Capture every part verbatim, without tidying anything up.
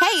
Hey,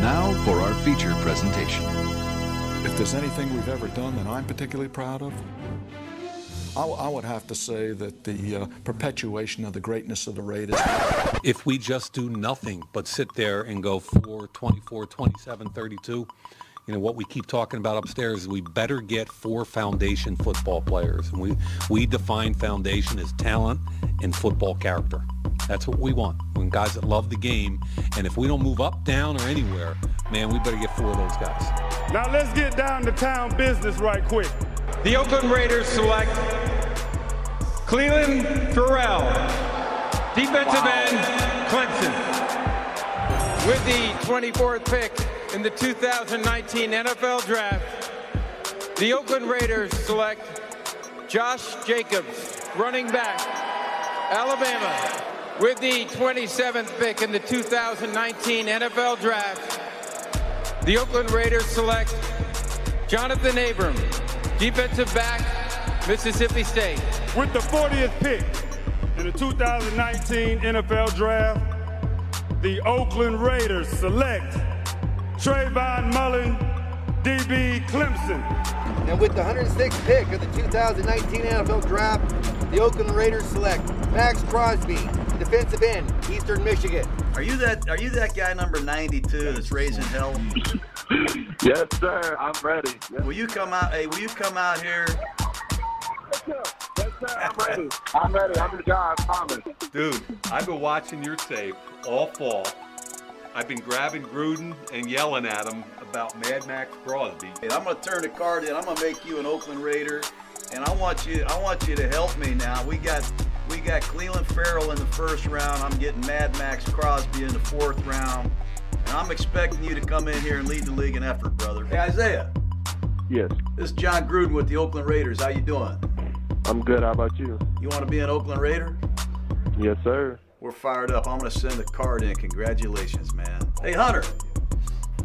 Now for our feature presentation. If there's anything we've ever done that I'm particularly proud of, I, w- I would have to say that the uh, perpetuation of the greatness of the Raiders. If we just do nothing but sit there and go four, twenty-four, twenty-seven, thirty-two, you know, what we keep talking about upstairs is we better get four foundation football players. And we, we define foundation as talent and football character. That's what we want, when guys that love the game. And if we don't move up, down, or anywhere, man, we better get four of those guys. Now let's get down to town business right quick. The Oakland Raiders select Clelin Ferrell, defensive wow. end, Clemson. With the twenty-fourth pick in the two thousand nineteen N F L Draft, the Oakland Raiders select Josh Jacobs, running back, Alabama. With the twenty-seventh pick in the two thousand nineteen N F L Draft, the Oakland Raiders select Jonathan Abram, defensive back, Mississippi State. With the fortieth pick in the two thousand nineteen N F L Draft, the Oakland Raiders select Trayvon Mullen, D B, Clemson. And with the one hundred sixth pick of the two thousand nineteen N F L Draft, the Oakland Raiders select Max Crosby, defensive end, Eastern Michigan. Are you that Are you that guy number ninety-two that's raising hell? Yes, sir. I'm ready. Yes. Will you come out? Hey, will you come out here? Yes, sir. Yes, sir. I'm ready. I'm ready. I'm the guy. I promise. Dude, I've been watching your tape all fall. I've been grabbing Gruden and yelling at him about Mad Max Crosby. And I'm gonna turn the card in. I'm gonna make you an Oakland Raider, and I want you. I want you to help me now. We got. We got Clelin Ferrell in the first round. I'm getting Mad Max Crosby in the fourth round. And I'm expecting you to come in here and lead the league in effort, brother. Hey, Isaiah. Yes. This is John Gruden with the Oakland Raiders. How you doing? I'm good. How about you? You want to be an Oakland Raider? Yes, sir. We're fired up. I'm going to send the card in. Congratulations, man. Hey, Hunter.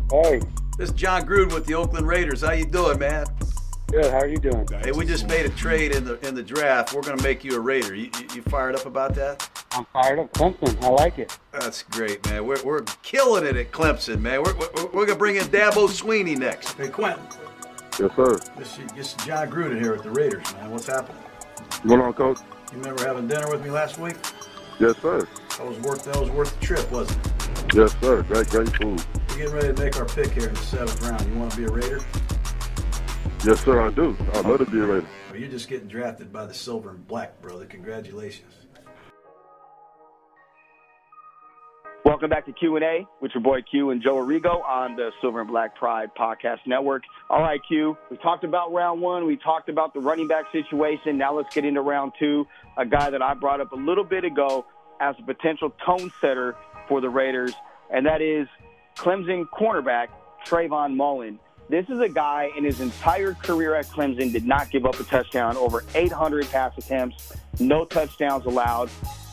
Hey. This is John Gruden with the Oakland Raiders. How you doing, man? Good. How are you doing, guys? Hey, we just made a trade in the in the draft. We're going to make you a Raider. You, you, you fired up about that? I'm fired up. Clemson. I like it. That's great, man. We're we're killing it at Clemson, man. We're we're, we're going to bring in Dabo Swinney next. Hey, Quentin. Yes, sir. This is, this is John Gruden here at the Raiders, man. What's happening? What's on, Coach? You remember having dinner with me last week? Yes, sir. That was worth that was worth the trip, wasn't it? Yes, sir. Great, great food. We're getting ready to make our pick here in the seventh round. You want to be a Raider? Yes, sir, I do. I'd love to be a Raider. Well, you're just getting drafted by the silver and black, brother. Congratulations. Welcome back to Q and A with your boy Q and Joe Arrigo on the Silver and Black Pride Podcast Network. All right, Q, we talked about round one. We talked about the running back situation. Now let's get into round two, a guy that I brought up a little bit ago as a potential tone setter for the Raiders, and that is Clemson cornerback Trayvon Mullen. This is a guy in his entire career at Clemson did not give up a touchdown, over eight hundred pass attempts, no touchdowns allowed.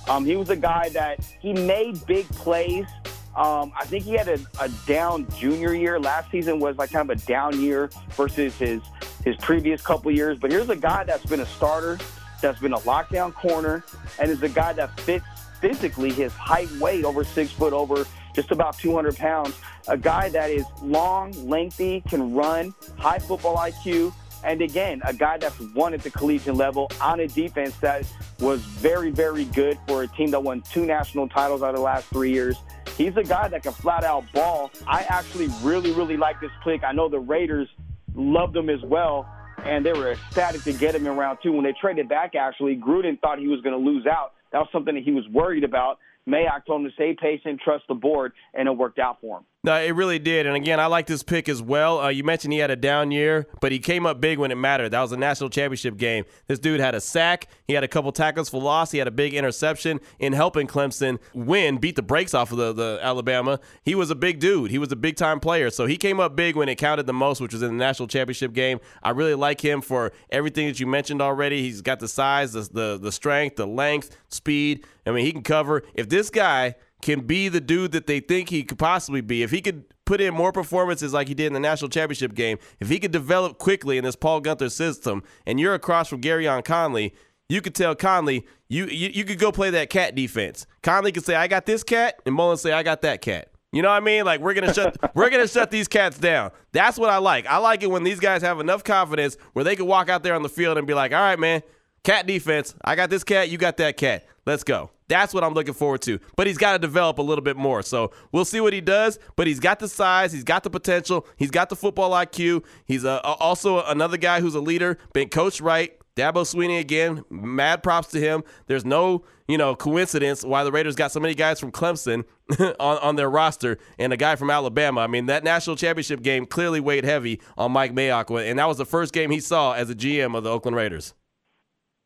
Um, he was a guy that he made big plays. Um, I think he had a, a down junior year. Last season was like kind of a down year versus his, his previous couple years. But here's a guy that's been a starter, that's been a lockdown corner, and is a guy that fits physically his height, weight, over six foot, over just about two hundred pounds, a guy that is long, lengthy, can run, high football I Q, and again, a guy that's won at the collegiate level on a defense that was very, very good for a team that won two national titles out of the last three years. He's a guy that can flat out ball. I actually really, really like this pick. I know the Raiders loved him as well, and they were ecstatic to get him in round two. When they traded back, actually, Gruden thought he was going to lose out. That was something that he was worried about. Mayock told him to stay patient, trust the board, and it worked out for him. No, it really did. And again, I like this pick as well. Uh, you mentioned he had a down year, but he came up big when it mattered. That was a national championship game. This dude had a sack. He had a couple tackles for loss. He had a big interception in helping Clemson win, beat the brakes off of the, the Alabama. He was a big dude. He was a big-time player. So he came up big when it counted the most, which was in the national championship game. I really like him for everything that you mentioned already. He's got the size, the the, the strength, the length, speed. I mean, he can cover. If this guy can be the dude that they think he could possibly be, if he could put in more performances like he did in the national championship game, if he could develop quickly in this Paul Gunther system, and you're across from Garyon Conley, you could tell Conley, you, you you could go play that cat defense. Conley could say, I got this cat, and Mullen say, I got that cat. You know what I mean? Like, we're gonna shut we're gonna shut these cats down. That's what I like. I like it when these guys have enough confidence where they can walk out there on the field and be like, all right, man, cat defense. I got this cat, you got that cat. Let's go. That's what I'm looking forward to. But he's got to develop a little bit more. So we'll see what he does. But he's got the size. He's got the potential. He's got the football I Q. He's a, a, also another guy who's a leader, been coached right. Dabo Swinney, again, mad props to him. There's no, you know, coincidence why the Raiders got so many guys from Clemson on, on their roster and a guy from Alabama. I mean, that national championship game clearly weighed heavy on Mike Mayock, and that was the first game he saw as a G M of the Oakland Raiders.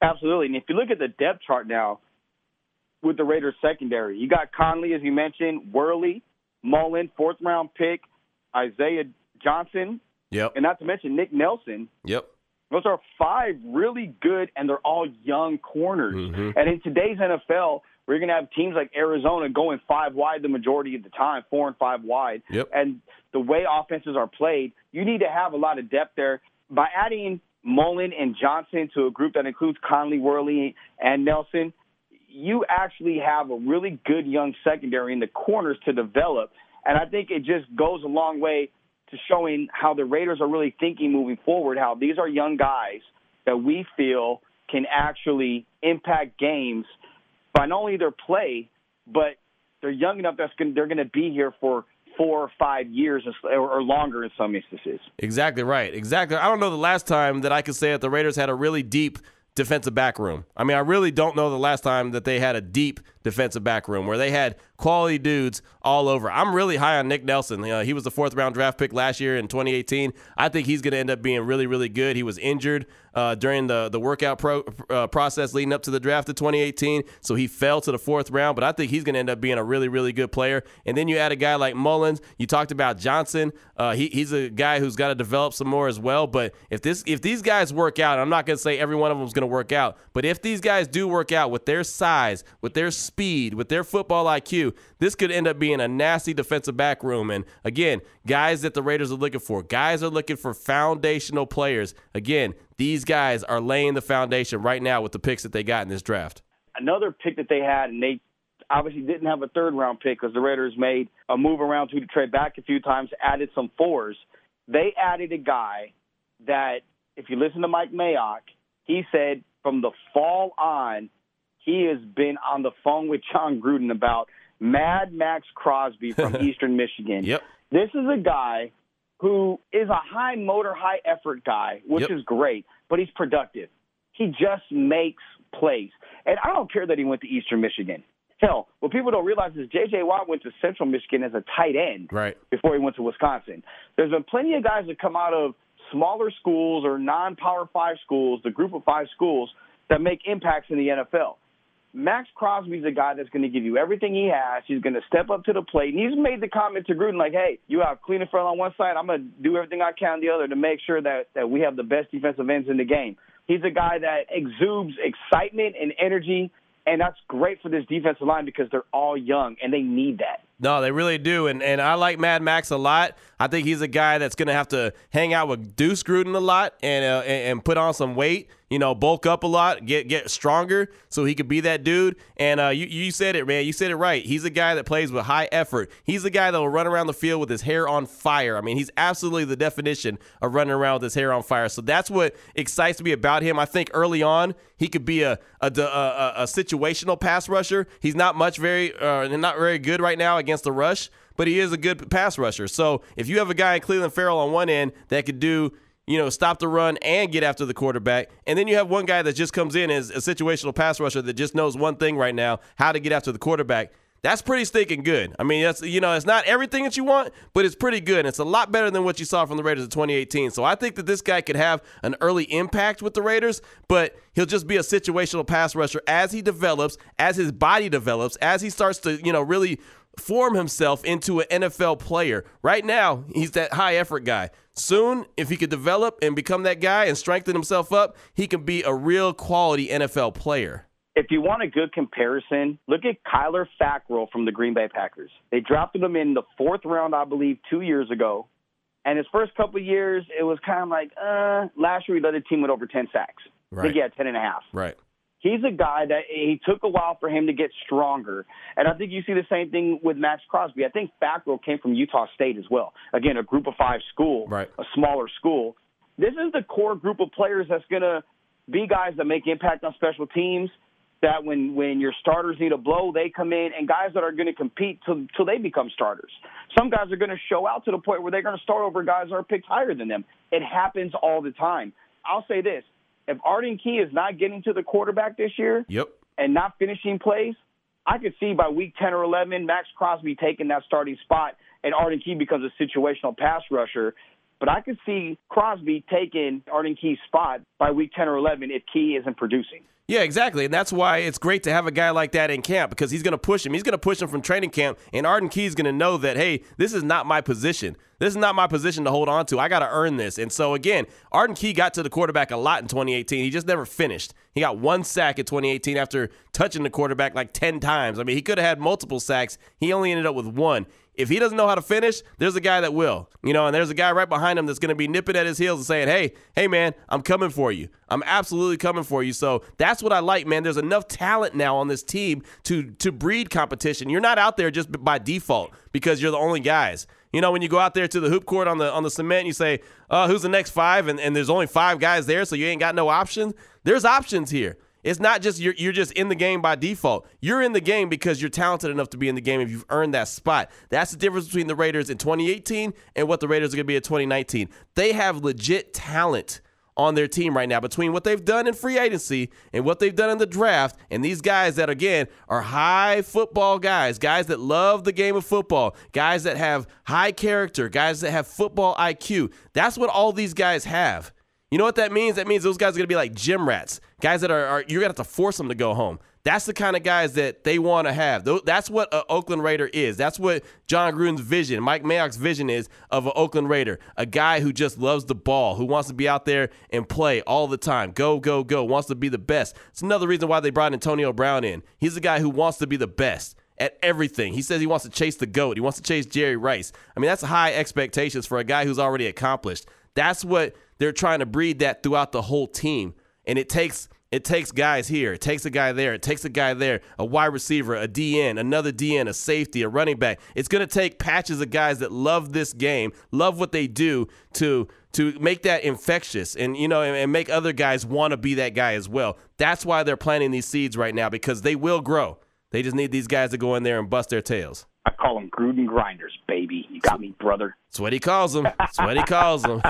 Absolutely. And if you look at the depth chart now, with the Raiders secondary, you got Conley, as you mentioned, Worley, Mullen, fourth round pick, Isaiah Johnson, yep, and not to mention Nick Nelson. Yep, those are five really good, and they're all young corners. Mm-hmm. And in today's N F L, we're going to have teams like Arizona going five wide the majority of the time, four and five wide. Yep. And the way offenses are played, you need to have a lot of depth there by adding Mullen and Johnson to a group that includes Conley, Worley, and Nelson. You actually have a really good young secondary in the corners to develop. And I think it just goes a long way to showing how the Raiders are really thinking moving forward, how these are young guys that we feel can actually impact games by not only their play, but they're young enough that they're going to be here for four or five years or longer in some instances. Exactly right. Exactly. I don't know the last time that I could say that the Raiders had a really deep defensive back room. I mean, I really don't know the last time that they had a deep defensive back room where they had quality dudes all over. I'm really high on Nick Nelson. Uh, he was the fourth round draft pick last year in twenty eighteen. I think he's going to end up being really, really good. He was injured uh, during the, the workout pro, uh, process leading up to the draft of twenty eighteen, so he fell to the fourth round, but I think he's going to end up being a really, really good player. And then you add a guy like Mullins. You talked about Johnson. Uh, he, he's a guy who's got to develop some more as well, but if this if these guys work out, I'm not going to say every one of them is going to work out, but if these guys do work out with their size, with their speed, with their football I Q, this could end up being a nasty defensive back room. And again, guys that the Raiders are looking for, guys are looking for foundational players. Again, these guys are laying the foundation right now with the picks that they got in this draft. Another pick that they had, and they obviously didn't have a third round pick because the Raiders made a move around to trade back a few times, added some fours. They added a guy that, if you listen to Mike Mayock, he said from the fall on, he has been on the phone with John Gruden about Mad Max Crosby from Eastern Michigan. Yep. This is a guy who is a high motor, high effort guy, which yep. is great, but he's productive. He just makes plays. And I don't care that he went to Eastern Michigan. Hell, what people don't realize is J J. Watt went to Central Michigan as a tight end right. before he went to Wisconsin. There's been plenty of guys that come out of smaller schools or non-power five schools, the group of five schools, that make impacts in the N F L. Max Crosby's a guy that's going to give you everything he has. He's going to step up to the plate. And he's made the comment to Gruden, like, hey, you have Clelin Ferrell on one side. I'm going to do everything I can on the other to make sure that, that we have the best defensive ends in the game. He's a guy that exudes excitement and energy, and that's great for this defensive line because they're all young, and they need that. No, they really do, and and I like Mad Max a lot. I think he's a guy that's going to have to hang out with Deuce Gruden a lot and uh, and put on some weight, you know, bulk up a lot, get get stronger so he could be that dude. And uh, you, you said it, man. You said it right. He's a guy that plays with high effort. He's a guy that will run around the field with his hair on fire. I mean, he's absolutely the definition of running around with his hair on fire. So that's what excites me about him. I think early on he could be a a, a, a situational pass rusher. He's not much very uh, not very good right now against the rush, but he is a good pass rusher. So if you have a guy in Clelin Ferrell on one end that could do, you know, stop the run and get after the quarterback, and then you have one guy that just comes in as a situational pass rusher that just knows one thing right now, how to get after the quarterback, that's pretty stinking good. I mean, that's, you know, it's not everything that you want, but it's pretty good. And it's a lot better than what you saw from the Raiders in twenty eighteen. So I think that this guy could have an early impact with the Raiders, but he'll just be a situational pass rusher as he develops, as his body develops, as he starts to, you know, really form himself into an N F L player. Right now, he's that high effort guy. Soon, if he could develop and become that guy and strengthen himself up, he can be a real quality N F L player. If you want a good comparison, look at Kyler Fackrell from the Green Bay Packers. They drafted him in the fourth round, I believe, two years ago. And his first couple of years, it was kind of like, uh, last year he led the team with over ten sacks. Right. I think he had ten and a half. Right. He's a guy that he took a while for him to get stronger. And I think you see the same thing with Max Crosby. I think Fackrell came from Utah State as well. Again, a group of five school, right, a smaller school. This is the core group of players that's going to be guys that make impact on special teams, that when, when your starters need a blow, they come in, and guys that are going to compete till, till they become starters. Some guys are going to show out to the point where they're going to start over guys that are picked higher than them. It happens all the time. I'll say this. If Arden Key is not getting to the quarterback this year, yep, and not finishing plays, I could see by week ten or eleven, Max Crosby taking that starting spot and Arden Key becomes a situational pass rusher. But I could see Crosby taking Arden Key's spot by week ten or eleven if Key isn't producing. Yeah, exactly, and that's why it's great to have a guy like that in camp, because he's going to push him. He's going to push him from training camp, and Arden Key's going to know that, hey, this is not my position. This is not my position to hold on to. I got to earn this. And so, again, Arden Key got to the quarterback a lot in twenty eighteen. He just never finished. He got one sack in twenty eighteen after touching the quarterback like ten times. I mean, he could have had multiple sacks. He only ended up with one. If he doesn't know how to finish, there's a guy that will, you know, and there's a guy right behind him that's going to be nipping at his heels and saying, hey, hey, man, I'm coming for you. I'm absolutely coming for you. So that's what I like, man. There's enough talent now on this team to to breed competition. You're not out there just by default because you're the only guys. You know, when you go out there to the hoop court on the on the cement, you say, uh, who's the next five? And, and there's only five guys there, so you ain't got no options. There's options here. It's not just you're, you're just in the game by default. You're in the game because you're talented enough to be in the game if you've earned that spot. That's the difference between the Raiders in twenty eighteen and what the Raiders are going to be in twenty nineteen. They have legit talent on their team right now between what they've done in free agency and what they've done in the draft, and these guys that, again, are high football guys, guys that love the game of football, guys that have high character, guys that have football I Q. That's what all these guys have. You know what that means? That means those guys are going to be like gym rats, guys that are, are you're going to have to force them to go home. That's the kind of guys that they want to have. That's what an Oakland Raider is. That's what John Gruden's vision, Mike Mayock's vision is of an Oakland Raider, a guy who just loves the ball, who wants to be out there and play all the time, go, go, go, wants to be the best. It's another reason why they brought Antonio Brown in. He's a guy who wants to be the best at everything. He says he wants to chase the GOAT. He wants to chase Jerry Rice. I mean, that's high expectations for a guy who's already accomplished. That's what they're trying to breed, that throughout the whole team. And it takes it takes guys here. It takes a guy there. It takes a guy there, a wide receiver, a D N, another D N, a safety, a running back. It's going to take patches of guys that love this game, love what they do to to make that infectious and, you know, and, and make other guys want to be that guy as well. That's why they're planting these seeds right now, because they will grow. They just need these guys to go in there and bust their tails. I call them Gruden grinders, baby. You got me, brother. That's what he calls them. That's what he calls them.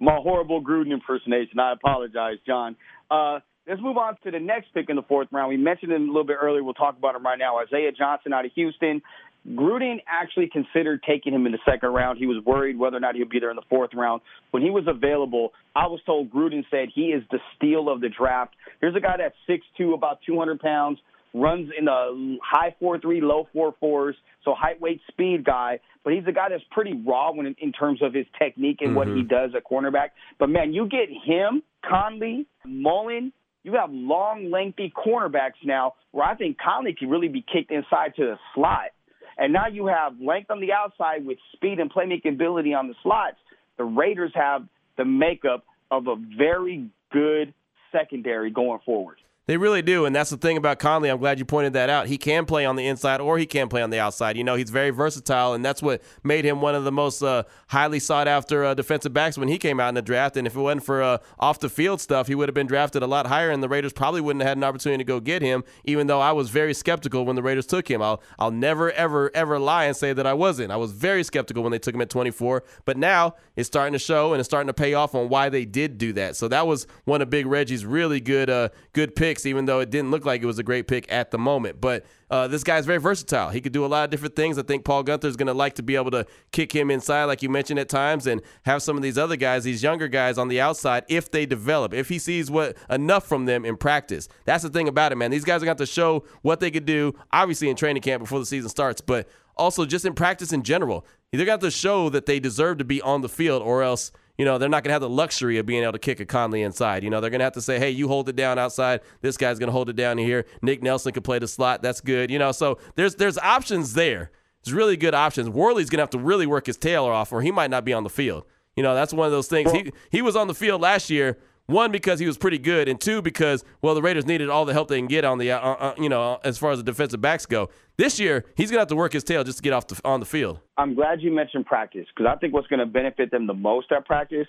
My horrible Gruden impersonation. I apologize, John. Uh, let's move on to the next pick in the fourth round. We mentioned him a little bit earlier. We'll talk about him right now. Isaiah Johnson out of Houston. Gruden actually considered taking him in the second round. He was worried whether or not he'd be there in the fourth round. When he was available, I was told Gruden said he is the steal of the draft. Here's a guy that's six two, about two hundred pounds, runs in the high four three, low four fours, so height, weight, speed guy. But he's a guy that's pretty raw when in terms of his technique and mm-hmm. what he does at cornerback. But, man, you get him, Conley, Mullen. You have long, lengthy cornerbacks now where I think Conley can really be kicked inside to the slot. And now you have length on the outside with speed and playmaking ability on the slots. The Raiders have the makeup of a very good secondary going forward. They really do, and that's the thing about Conley. I'm glad you pointed that out. He can play on the inside or he can play on the outside. You know, he's very versatile, and that's what made him one of the most uh, highly sought-after uh, defensive backs when he came out in the draft. And if it wasn't for uh, off-the-field stuff, he would have been drafted a lot higher, and the Raiders probably wouldn't have had an opportunity to go get him, even though I was very skeptical when the Raiders took him. I'll I'll never, ever, ever lie and say that I wasn't. I was very skeptical when they took him at twenty-four, but now it's starting to show and it's starting to pay off on why they did do that. So that was one of Big Reggie's really good, uh, good picks, even though it didn't look like it was a great pick at the moment. But uh, this guy's very versatile. He could do a lot of different things. I think Paul Gunther's going to like to be able to kick him inside, like you mentioned at times, and have some of these other guys, these younger guys on the outside, if they develop, if he sees what enough from them in practice. That's the thing about it, man. These guys are going to have to show what they could do, obviously in training camp before the season starts, but also just in practice in general. They're going to have to show that they deserve to be on the field, or else – you know, they're not going to have the luxury of being able to kick a Conley inside. You know, they're going to have to say, hey, you hold it down outside. This guy's going to hold it down here. Nick Nelson can play the slot. That's good. You know, so there's there's options there. There's really good options. Worley's going to have to really work his tail off, or he might not be on the field. You know, that's one of those things. He he was on the field last year, one, because he was pretty good, and two, because, well, the Raiders needed all the help they can get on the, uh, uh, you know, as far as the defensive backs go. This year, he's going to have to work his tail just to get off the, on the field. I'm glad you mentioned practice, because I think what's going to benefit them the most at practice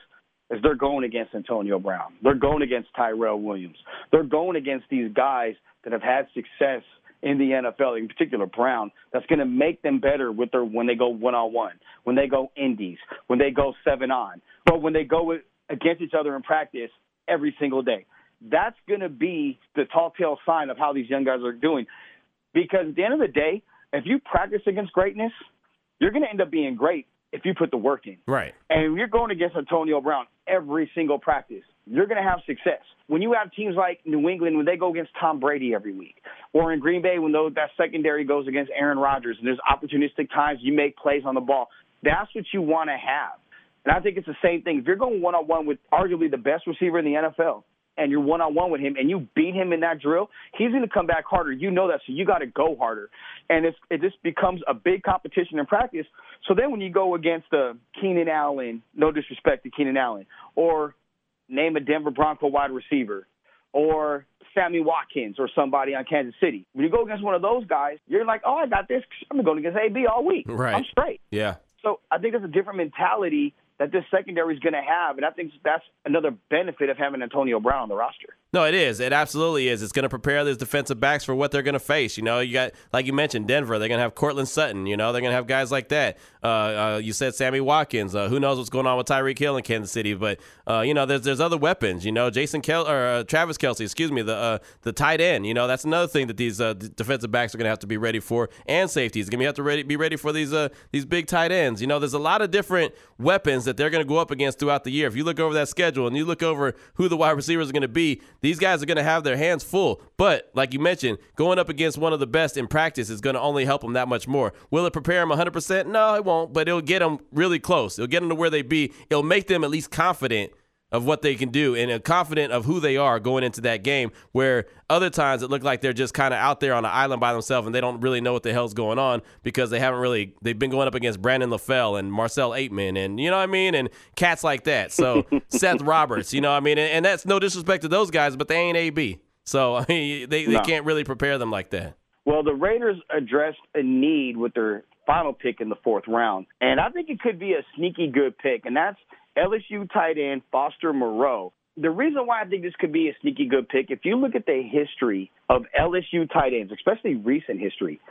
is they're going against Antonio Brown. They're going against Tyrell Williams. They're going against these guys that have had success in the N F L, in particular Brown. That's going to make them better with their when they go one-on-one, when they go indies, when they go seven-on. But when they go with, against each other in practice every single day, that's going to be the telltale sign of how these young guys are doing. Because at the end of the day, if you practice against greatness, you're going to end up being great if you put the work in. Right. And you're going against Antonio Brown every single practice. You're going to have success. When you have teams like New England, when they go against Tom Brady every week, or in Green Bay when those, that secondary goes against Aaron Rodgers and there's opportunistic times you make plays on the ball, that's what you want to have. And I think it's the same thing. If you're going one-on-one with arguably the best receiver in the N F L, and you're one-on-one with him, and you beat him in that drill, he's going to come back harder. You know that, so you got to go harder. And it's, it just becomes a big competition in practice. So then when you go against uh, Keenan Allen, no disrespect to Keenan Allen, or name a Denver Bronco wide receiver, or Sammy Watkins or somebody on Kansas City, when you go against one of those guys, you're like, oh, I got this. I'm going against A B all week. Right. I'm straight. Yeah. So I think that's a different mentality that this secondary is going to have, and I think that's another benefit of having Antonio Brown on the roster. No, it is. It absolutely is. It's going to prepare these defensive backs for what they're going to face. You know, you got, like you mentioned, Denver. They're going to have Cortland Sutton. You know, they're going to have guys like that. Uh, uh, you said Sammy Watkins. Uh, who knows what's going on with Tyreek Hill in Kansas City? But uh, you know, there's there's other weapons. You know, Jason Kel or uh, Travis Kelce. Excuse me, the uh, the tight end. You know, that's another thing that these uh, defensive backs are going to have to be ready for, and safeties going to have to ready, be ready for these uh, these big tight ends. You know, there's a lot of different weapons that they're going to go up against throughout the year. If you look over that schedule and you look over who the wide receivers are going to be, these guys are going to have their hands full. But like you mentioned, going up against one of the best in practice is going to only help them that much more. Will it prepare them one hundred percent? No, it won't, but it'll get them really close. It'll get them to where they be. It'll make them at least confident of what they can do and confident of who they are going into that game, where other times it looked like they're just kind of out there on an island by themselves and they don't really know what the hell's going on because they haven't really – they've been going up against Brandon LaFell and Marcel Aitman and, you know what I mean, and cats like that. So Seth Roberts, you know what I mean, and, and that's no disrespect to those guys, but they ain't A B. So, I mean, they, they no. can't really prepare them like that. Well, the Raiders addressed a need with their final pick in the fourth round, and I think it could be a sneaky good pick, and that's – L S U tight end Foster Moreau. The reason why I think this could be a sneaky good pick, if you look at the history of L S U tight ends, especially recent history,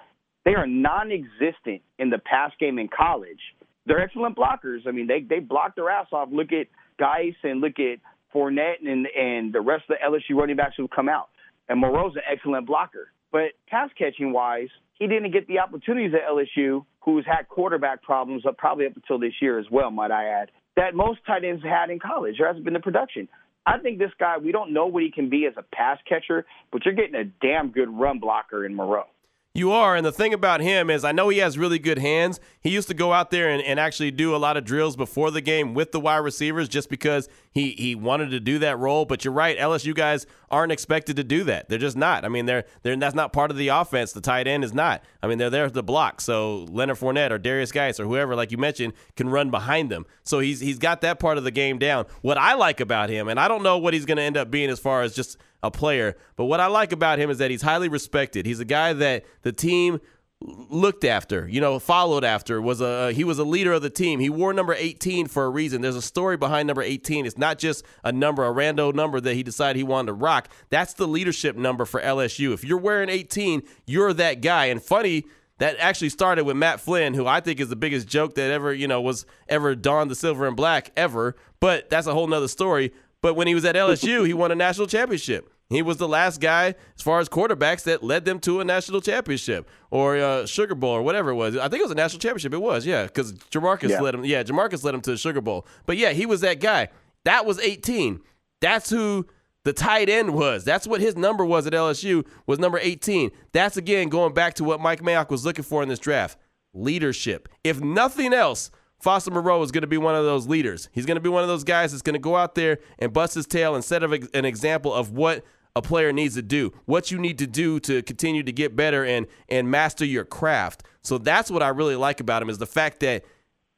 they are non-existent in the pass game in college. They're excellent blockers. I mean, they they block their ass off. Look at Guice and look at Fournette and, and the rest of the L S U running backs who come out. And Moreau's an excellent blocker. But pass catching-wise, he didn't get the opportunities at L S U, who's had quarterback problems up, probably up until this year as well, might I add, that most tight ends had in college. There hasn't been the production. I think this guy, we don't know what he can be as a pass catcher, but you're getting a damn good run blocker in Moreau. You are, and the thing about him is I know he has really good hands. He used to go out there and, and actually do a lot of drills before the game with the wide receivers just because he, he wanted to do that role. But you're right, L S U guys aren't expected to do that. They're just not. I mean, they're, they're that's not part of the offense. The tight end is not. I mean, they're there to block. So Leonard Fournette or Derrius Guice or whoever, like you mentioned, can run behind them. So he's he's got that part of the game down. What I like about him, and I don't know what he's going to end up being as far as just – a player, but what I like about him is that he's highly respected. He's a guy that the team looked after, you know, followed after. Was a he was a leader of the team. He wore number eighteen for a reason. There's a story behind number eighteen. It's not just a number, a rando number that he decided he wanted to rock. That's the leadership number for L S U. If you're wearing eighteen, you're that guy. And funny, that actually started with Matt Flynn, who I think is the biggest joke that ever, you know, was ever donned the silver and black ever. But that's a whole nother story. But when he was at L S U, he won a national championship. He was the last guy, as far as quarterbacks, that led them to a national championship or a Sugar Bowl or whatever it was. I think it was a national championship. It was, yeah, because Jamarcus yeah. led him. Yeah, Jamarcus led him to the Sugar Bowl. But, yeah, he was that guy. That was eighteen. That's who the tight end was. That's what his number was at L S U, was number eighteen. That's, again, going back to what Mike Mayock was looking for in this draft, leadership. If nothing else, Foster Moreau is going to be one of those leaders. He's going to be one of those guys that's going to go out there and bust his tail and set an example of what a player needs to do, what you need to do to continue to get better and and master your craft. So that's what I really like about him is the fact that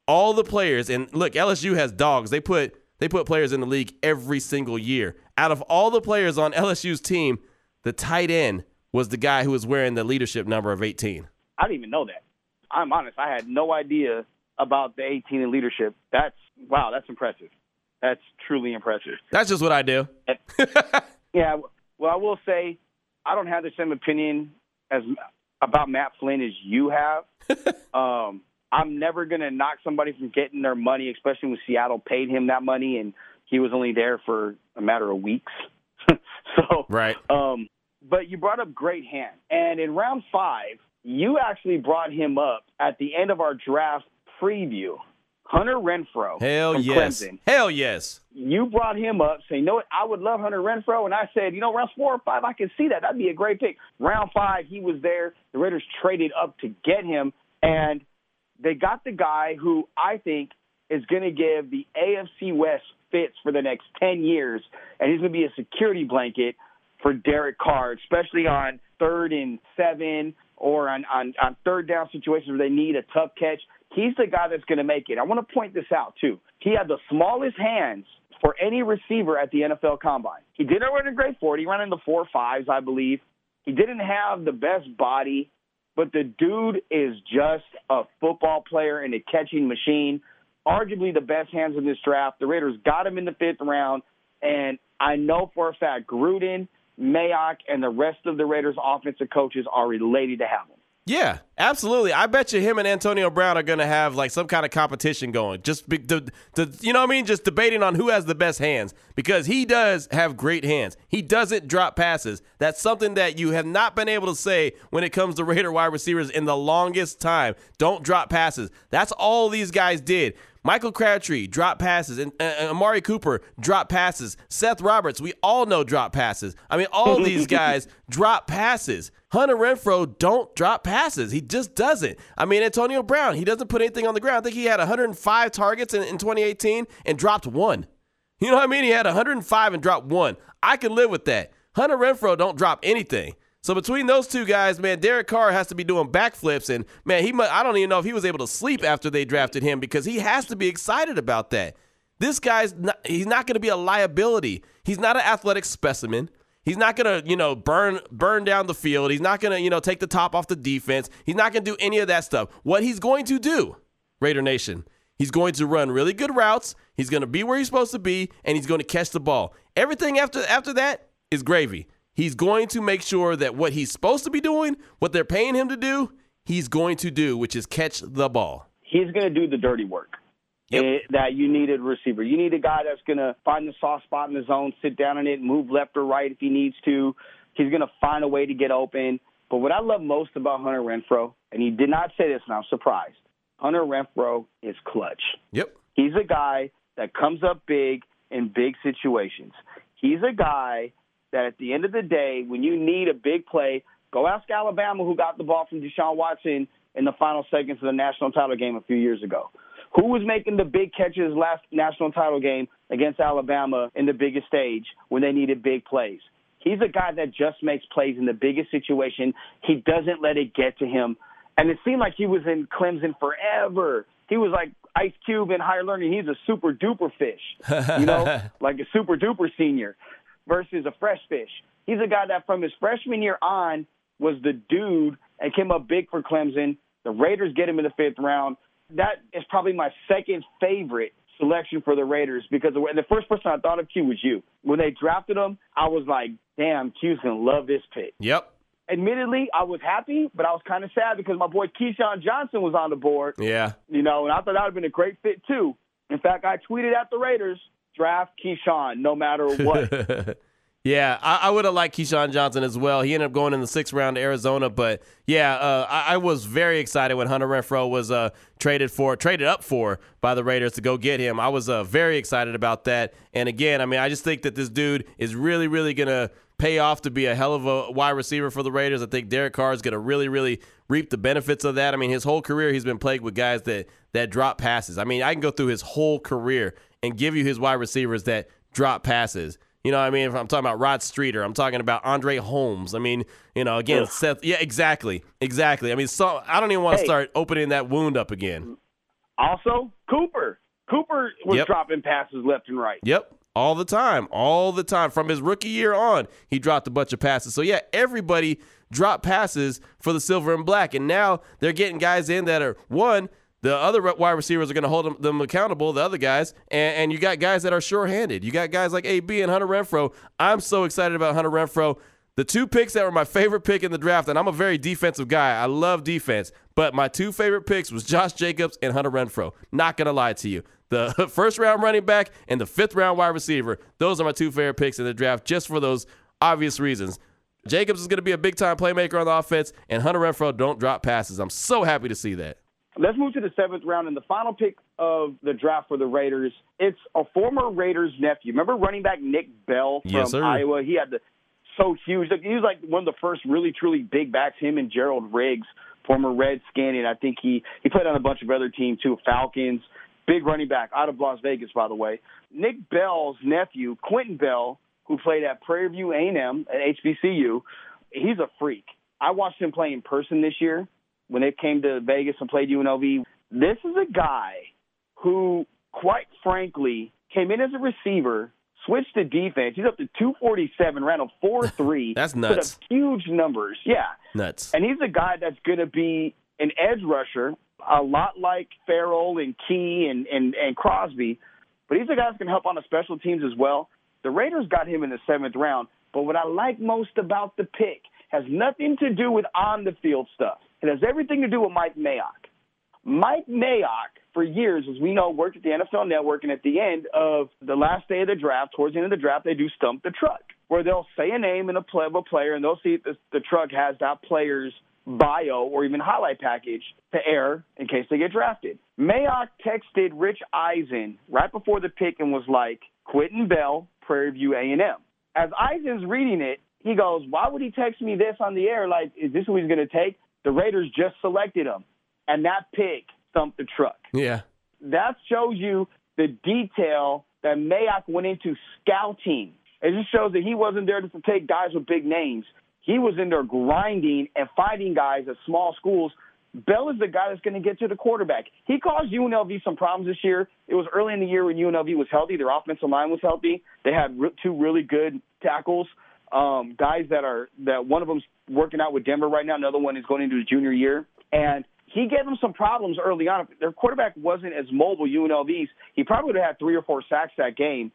all the players, and look, L S U has dogs. They put they put players in the league every single year. Out of all the players on L S U's team, the tight end was the guy who was wearing the leadership number of eighteen. I didn't even know that. I'm honest. I had no idea about the eighteen in leadership. That's, wow, that's impressive. That's truly impressive. That's just what I do. Yeah, well, I will say I don't have the same opinion as about Matt Flynn as you have. um, I'm never going to knock somebody from getting their money, especially when Seattle paid him that money and he was only there for a matter of weeks. so, right. Um, but you brought up great hand. And in round five, you actually brought him up at the end of our draft preview. Hunter Renfrow. Hell from yes. Clemson. Hell yes. You brought him up, saying, you know what, I would love Hunter Renfrow. And I said, you know, rounds four or five, I can see that. That'd be a great pick. Round five, he was there. The Raiders traded up to get him. And they got the guy who I think is going to give the A F C West fits for the next ten years. And he's going to be a security blanket for Derek Carr, especially on third and seven or on, on, on third down situations where they need a tough catch. He's the guy that's going to make it. I want to point this out, too. He had the smallest hands for any receiver at the N F L Combine. He didn't run in grade four. He ran in the four fives, I believe. He didn't have the best body, but the dude is just a football player and a catching machine, arguably the best hands in this draft. The Raiders got him in the fifth round, and I know for a fact Gruden, Mayock, and the rest of the Raiders' offensive coaches are related to have him. Yeah, absolutely. I bet you him and Antonio Brown are going to have like some kind of competition going. Just be, to, to, you know what I mean? Just debating on who has the best hands because he does have great hands. He doesn't drop passes. That's something that you have not been able to say when it comes to Raider wide receivers in the longest time. Don't drop passes. That's all these guys did. Michael Crabtree dropped passes, and uh, Amari Cooper dropped passes. Seth Roberts, we all know, dropped passes. I mean, all these guys drop passes. Hunter Renfrow don't drop passes. He just doesn't. I mean, Antonio Brown, he doesn't put anything on the ground. I think he had one hundred five targets in, in twenty eighteen and dropped one. You know what I mean? He had one hundred five and dropped one. I can live with that. Hunter Renfrow don't drop anything. So between those two guys, man, Derek Carr has to be doing backflips. And, man, he must, I don't even know if he was able to sleep after they drafted him because he has to be excited about that. This guy's not, he's not going to be a liability. He's not an athletic specimen. He's not going to, you know, burn burn down the field. He's not going to, you know, take the top off the defense. He's not going to do any of that stuff. What he's going to do, Raider Nation, he's going to run really good routes. He's going to be where he's supposed to be, and he's going to catch the ball. Everything after after that is gravy. He's going to make sure that what he's supposed to be doing, what they're paying him to do, he's going to do, which is catch the ball. He's going to do the dirty work. Yep. It, that you need a receiver. You need a guy that's going to find the soft spot in the zone, sit down in it, move left or right if he needs to. He's going to find a way to get open. But what I love most about Hunter Renfrow, and he did not say this, and I'm surprised, Hunter Renfrow is clutch. Yep. He's a guy that comes up big in big situations. He's a guy that at the end of the day, when you need a big play, go ask Alabama who got the ball from Deshaun Watson in the final seconds of the national title game a few years ago. Who was making the big catches last national title game against Alabama in the biggest stage when they needed big plays? He's a guy that just makes plays in the biggest situation. He doesn't let it get to him. And it seemed like he was in Clemson forever. He was like Ice Cube in higher learning. He's a super-duper fish, you know, like a super-duper senior versus a fresh fish. He's a guy that from his freshman year on was the dude and came up big for Clemson. The Raiders get him in the fifth round. That is probably my second favorite selection for the Raiders because the first person I thought of, Q, was you. When they drafted him, I was like, damn, Q's going to love this pick. Yep. Admittedly, I was happy, but I was kind of sad because my boy Keyshawn Johnson was on the board. Yeah. You know, and I thought that would have been a great fit, too. In fact, I tweeted at the Raiders, draft Keyshawn no matter what. Yeah, I, I would have liked Keyshawn Johnson as well. He ended up going in the sixth round to Arizona. But, yeah, uh, I, I was very excited when Hunter Renfrow was uh, traded for, traded up for by the Raiders to go get him. I was uh, very excited about that. And, again, I mean, I just think that this dude is really, really going to pay off to be a hell of a wide receiver for the Raiders. I think Derek Carr is going to really, really reap the benefits of that. I mean, his whole career he's been plagued with guys that, that drop passes. I mean, I can go through his whole career and give you his wide receivers that drop passes. You know what I mean? If I'm talking about Rod Streeter, I'm talking about Andre Holmes. I mean, you know, again, Ugh. Seth. Yeah, exactly. Exactly. I mean, so I don't even want to hey. start opening that wound up again. Also, Cooper. Cooper was yep. dropping passes left and right. Yep. All the time. All the time. From his rookie year on, he dropped a bunch of passes. So, yeah, everybody dropped passes for the silver and black. And now they're getting guys in that are, one, the other wide receivers are going to hold them, them accountable, the other guys, and, and you got guys that are sure-handed. You got guys like A B and Hunter Renfrow. I'm so excited about Hunter Renfrow. The two picks that were my favorite pick in the draft, and I'm a very defensive guy. I love defense, but my two favorite picks was Josh Jacobs and Hunter Renfrow. Not going to lie to you. The first-round running back and the fifth-round wide receiver, those are my two favorite picks in the draft just for those obvious reasons. Jacobs is going to be a big-time playmaker on the offense, and Hunter Renfrow don't drop passes. I'm so happy to see that. Let's move to the seventh round, and the final pick of the draft for the Raiders, it's a former Raiders nephew. Remember running back Nick Bell from yes, Iowa? He had the so huge. He was like one of the first really, truly big backs, him and Gerald Riggs, former Redskin, and I think he, he played on a bunch of other teams too, Falcons. Big running back out of Las Vegas, by the way. Nick Bell's nephew, Quentin Bell, who played at Prairie View A and M at H B C U, he's a freak. I watched him play in person this year. When they came to Vegas and played U N L V, this is a guy who, quite frankly, came in as a receiver, switched to defense. He's up to two forty-seven, ran a four three. That's nuts. Put up huge numbers. Yeah. Nuts. And he's a guy that's going to be an edge rusher, a lot like Ferrell and Key and, and, and Crosby. But he's a guy that's going to help on the special teams as well. The Raiders got him in the seventh round. But what I like most about the pick has nothing to do with on-the-field stuff. It has everything to do with Mike Mayock. Mike Mayock, for years, as we know, worked at the N F L Network, and at the end of the last day of the draft, towards the end of the draft, they do Stump the Truck, where they'll say a name and a play of a player, and they'll see if the, the truck has that player's bio or even highlight package to air in case they get drafted. Mayock texted Rich Eisen right before the pick and was like, Quentin Bell, Prairie View A and M. As Eisen's reading it, he goes, why would he text me this on the air? Like, is this who he's going to take? The Raiders just selected him, and that pick thumped the truck. Yeah. That shows you the detail that Mayock went into scouting. It just shows that he wasn't there to take guys with big names. He was in there grinding and finding guys at small schools. Bell is the guy that's going to get to the quarterback. He caused U N L V some problems this year. It was early in the year when U N L V was healthy. Their offensive line was healthy. They had two really good tackles. Um, guys that are that one of them's working out with Denver right now. Another one is going into his junior year, and he gave them some problems early on. If their quarterback wasn't as mobile, U N L V's, he probably would have had three or four sacks that game.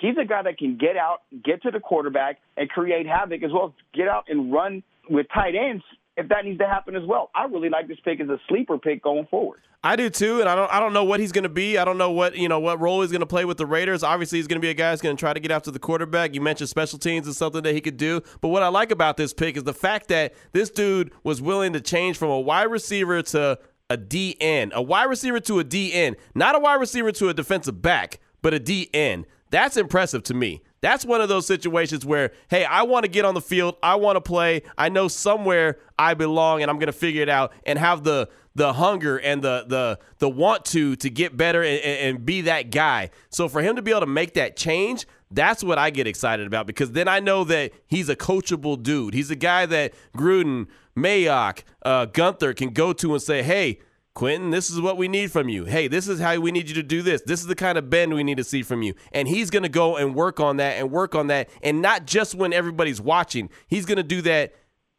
He's a guy that can get out, get to the quarterback, and create havoc, as well as get out and run with tight ends if that needs to happen as well. I really like this pick as a sleeper pick going forward. I do too, and I don't I don't know what he's going to be. I don't know what, you know, what role he's going to play with the Raiders. Obviously, he's going to be a guy that's going to try to get after the quarterback. You mentioned special teams is something that he could do. But what I like about this pick is the fact that this dude was willing to change from a wide receiver to a D N, a wide receiver to a D N, not a wide receiver to a defensive back, but a D N. That's impressive to me. That's one of those situations where, hey, I want to get on the field. I want to play. I know somewhere I belong, and I'm going to figure it out and have the the hunger and the the the want to to get better and, and be that guy. So for him to be able to make that change, that's what I get excited about, because then I know that he's a coachable dude. He's a guy that Gruden, Mayock, uh, Gunther can go to and say, hey, Quentin, this is what we need from you. Hey, this is how we need you to do this. This is the kind of bend we need to see from you. And he's going to go and work on that and work on that. And not just when everybody's watching. He's going to do that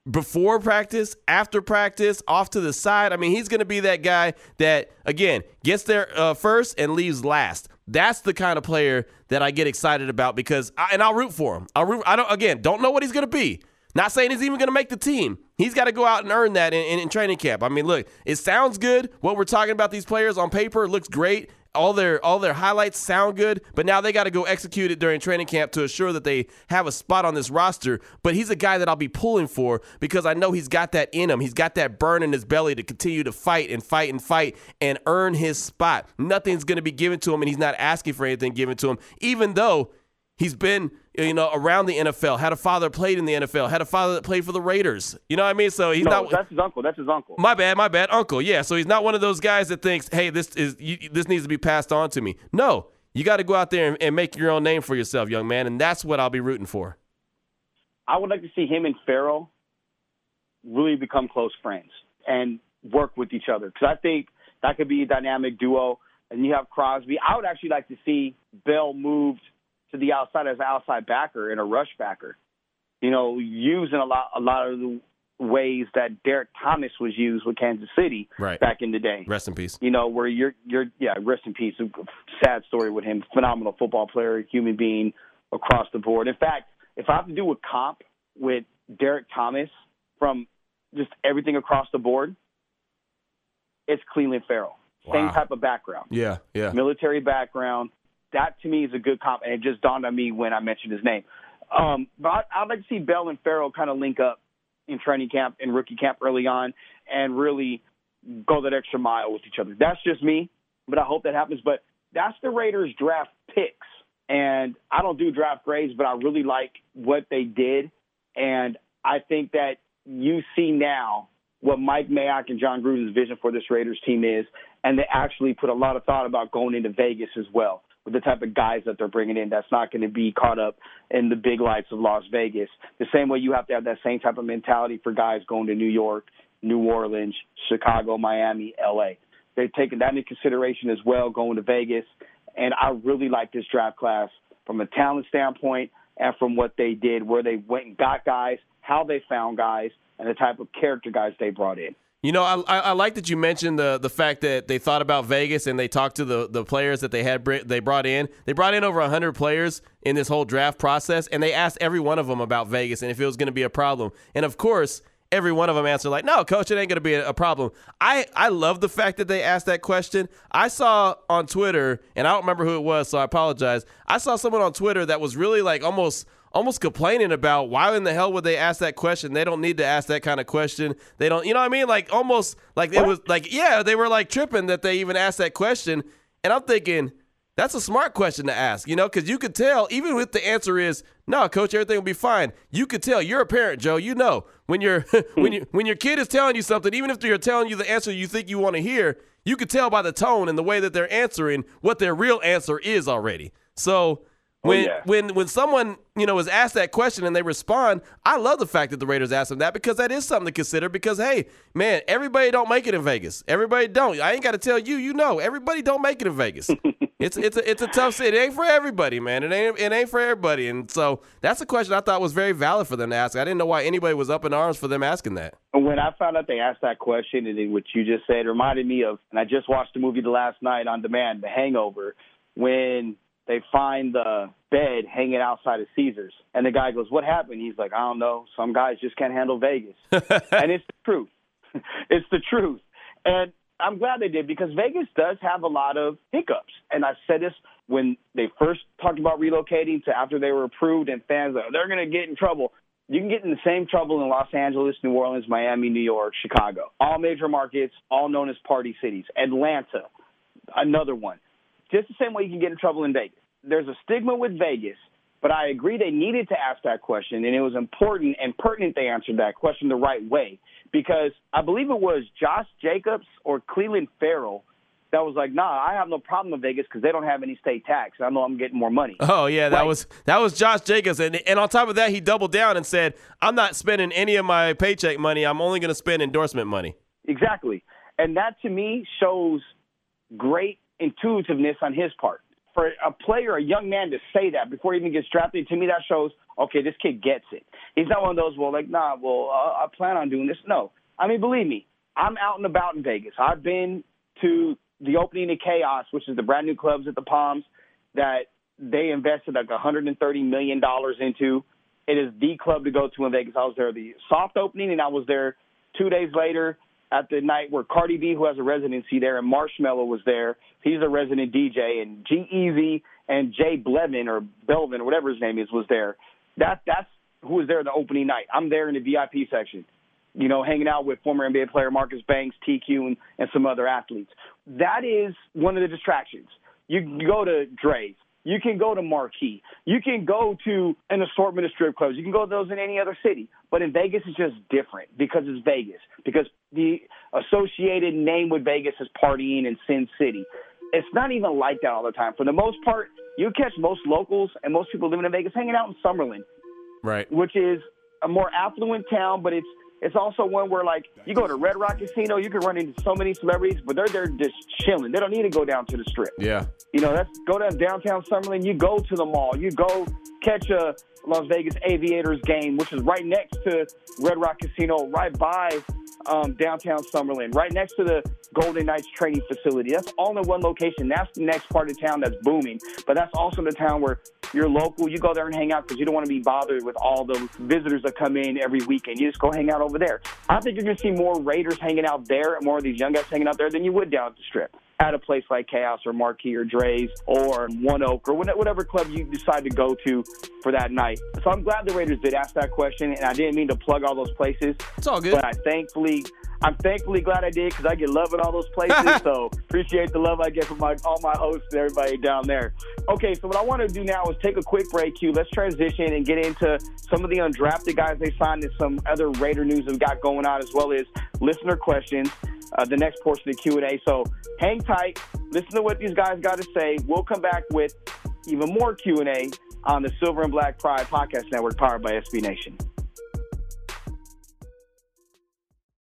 before practice, after practice, off to the side. I mean, he's going to be that guy that, again, gets there uh, first and leaves last. That's the kind of player that I get excited about, because I, and I'll root for him. I'll root, I don't, again, don't know what he's going to be. Not saying he's even going to make the team. He's got to go out and earn that in, in, in training camp. I mean, look, it sounds good. What we're talking about, these players on paper, looks great. All their all their highlights sound good, but now they got to go execute it during training camp to assure that they have a spot on this roster. But he's a guy that I'll be pulling for, because I know he's got that in him. He's got that burn in his belly to continue to fight and fight and fight and earn his spot. Nothing's going to be given to him, and he's not asking for anything given to him, even though he's been, you know, around the N F L, had a father played in the N F L, had a father that played for the Raiders. You know what I mean? So he's no, not. That's his uncle. That's his uncle. My bad, my bad, uncle. Yeah, so he's not one of those guys that thinks, hey, this is you, this needs to be passed on to me. No, you got to go out there and, and make your own name for yourself, young man, and that's what I'll be rooting for. I would like to see him and Ferrell really become close friends and work with each other, because I think that could be a dynamic duo. And you have Crosby. I would actually like to see Bell moved to the outside as an outside backer and a rush backer, you know, using a lot, a lot of the ways that Derek Thomas was used with Kansas City right. back in the day. Rest in peace. You know, where you're, you're, yeah, rest in peace. Sad story with him. Phenomenal football player, human being across the board. In fact, if I have to do a comp with Derek Thomas from just everything across the board, it's Clelin Ferrell. Wow. Same type of background. Yeah, yeah. Military background. That, to me, is a good comp, and it just dawned on me when I mentioned his name. Um, but I'd, I'd like to see Bell and Ferrell kind of link up in training camp and rookie camp early on and really go that extra mile with each other. That's just me, but I hope that happens. But that's the Raiders draft picks, and I don't do draft grades, but I really like what they did, and I think that you see now what Mike Mayock and John Gruden's vision for this Raiders team is, and they actually put a lot of thought about going into Vegas as well, with the type of guys that they're bringing in that's not going to be caught up in the big lights of Las Vegas. The same way you have to have that same type of mentality for guys going to New York, New Orleans, Chicago, Miami, L A. They've taken that into consideration as well, going to Vegas. And I really like this draft class from a talent standpoint and from what they did, where they went and got guys, how they found guys, and the type of character guys they brought in. You know, I, I like that you mentioned the the fact that they thought about Vegas and they talked to the, the players that they had they brought in. They brought in over one hundred players in this whole draft process, and they asked every one of them about Vegas and if it was going to be a problem. And, of course, every one of them answered like, no, Coach, it ain't going to be a problem. I, I love the fact that they asked that question. I saw on Twitter, and I don't remember who it was, so I apologize. I saw someone on Twitter that was really like almost – almost complaining about why in the hell would they ask that question? They don't need to ask that kind of question. They don't, you know what I mean? Like almost like it was like, yeah, they were like tripping that they even asked that question. And I'm thinking that's a smart question to ask, you know, because you could tell even if the answer is no, Coach, everything will be fine. You could tell you're a parent, Joe, you know, when you're, when you, when your kid is telling you something, even if they're telling you the answer you think you want to hear, you could tell by the tone and the way that they're answering what their real answer is already. So When, oh, yeah. when when someone, you know, is asked that question and they respond, I love the fact that the Raiders asked them that, because that is something to consider, because, hey, man, everybody don't make it in Vegas. Everybody don't. I ain't got to tell you. You know, everybody don't make it in Vegas. it's it's a, it's a tough city. It ain't for everybody, man. It ain't it ain't for everybody. And so that's a question I thought was very valid for them to ask. I didn't know why anybody was up in arms for them asking that. When I found out they asked that question and then what you just said reminded me of, and I just watched the movie the last night on demand, The Hangover, when – they find the bed hanging outside of Caesars. And the guy goes, what happened? He's like, I don't know. Some guys just can't handle Vegas. And it's the truth. It's the truth. And I'm glad they did, because Vegas does have a lot of hiccups. And I said this when they first talked about relocating to after they were approved, and fans are, they're going to get in trouble. You can get in the same trouble in Los Angeles, New Orleans, Miami, New York, Chicago. All major markets, all known as party cities. Atlanta, another one. Just the same way you can get in trouble in Vegas. There's a stigma with Vegas, but I agree they needed to ask that question, and it was important and pertinent they answered that question the right way, because I believe it was Josh Jacobs or Clelin Ferrell that was like, nah, I have no problem with Vegas because they don't have any state tax. I know I'm getting more money. Oh, yeah, that right? was that was Josh Jacobs. And, and on top of that, he doubled down and said, I'm not spending any of my paycheck money. I'm only going to spend endorsement money. Exactly. And that, to me, shows great intuitiveness on his part. For a player, a young man, to say that before he even gets drafted, to me that shows, okay, this kid gets it. He's not one of those, well, like, nah, well, uh, I plan on doing this. No. I mean, believe me, I'm out and about in Vegas. I've been to the opening of Chaos, which is the brand new clubs at the Palms that they invested like one hundred thirty million dollars into. It is the club to go to in Vegas. I was there the soft opening, and I was there two days later at the night where Cardi B, who has a residency there, and Marshmello was there. He's a resident D J, and G-Eazy and Jay Blevin or Belvin or whatever his name is was there. That That's who was there the opening night. I'm there in the V I P section, you know, hanging out with former N B A player Marcus Banks, T Q, and, and some other athletes. That is one of the distractions. You can go to Dre's. You can go to Marquee. You can go to an assortment of strip clubs. You can go to those in any other city. But in Vegas, it's just different because it's Vegas, because the associated name with Vegas is partying in Sin City. It's not even like that all the time. For the most part, you catch most locals and most people living in Vegas hanging out in Summerlin, right? Which is a more affluent town, but it's It's also one where, like, you go to Red Rock Casino, you can run into so many celebrities, but they're there just chilling. They don't need to go down to the Strip. Yeah. You know, that's go down downtown Summerlin, you go to the mall, you go catch a Las Vegas Aviators game, which is right next to Red Rock Casino, right by um, downtown Summerlin, right next to the Golden Knights training facility. That's all in one location. That's the next part of town that's booming, but that's also the town where you're local. You go there and hang out because you don't want to be bothered with all the visitors that come in every weekend. You just go hang out over there. I think you're going to see more Raiders hanging out there and more of these young guys hanging out there than you would down at the Strip at a place like Chaos or Marquee or Dre's or One Oak or whatever club you decide to go to for that night. So I'm glad the Raiders did ask that question, and I didn't mean to plug all those places. It's all good. But I thankfully – I'm thankfully glad I did, because I get love at all those places, so appreciate the love I get from my, all my hosts and everybody down there. Okay, so what I want to do now is take a quick break, Q. Let's transition and get into some of the undrafted guys they signed and some other Raider news we've got going on, as well as listener questions, uh, the next portion of the Q and A. So hang tight, listen to what these guys got to say. We'll come back with even more Q and A on the Silver and Black Pride Podcast Network, powered by S B Nation.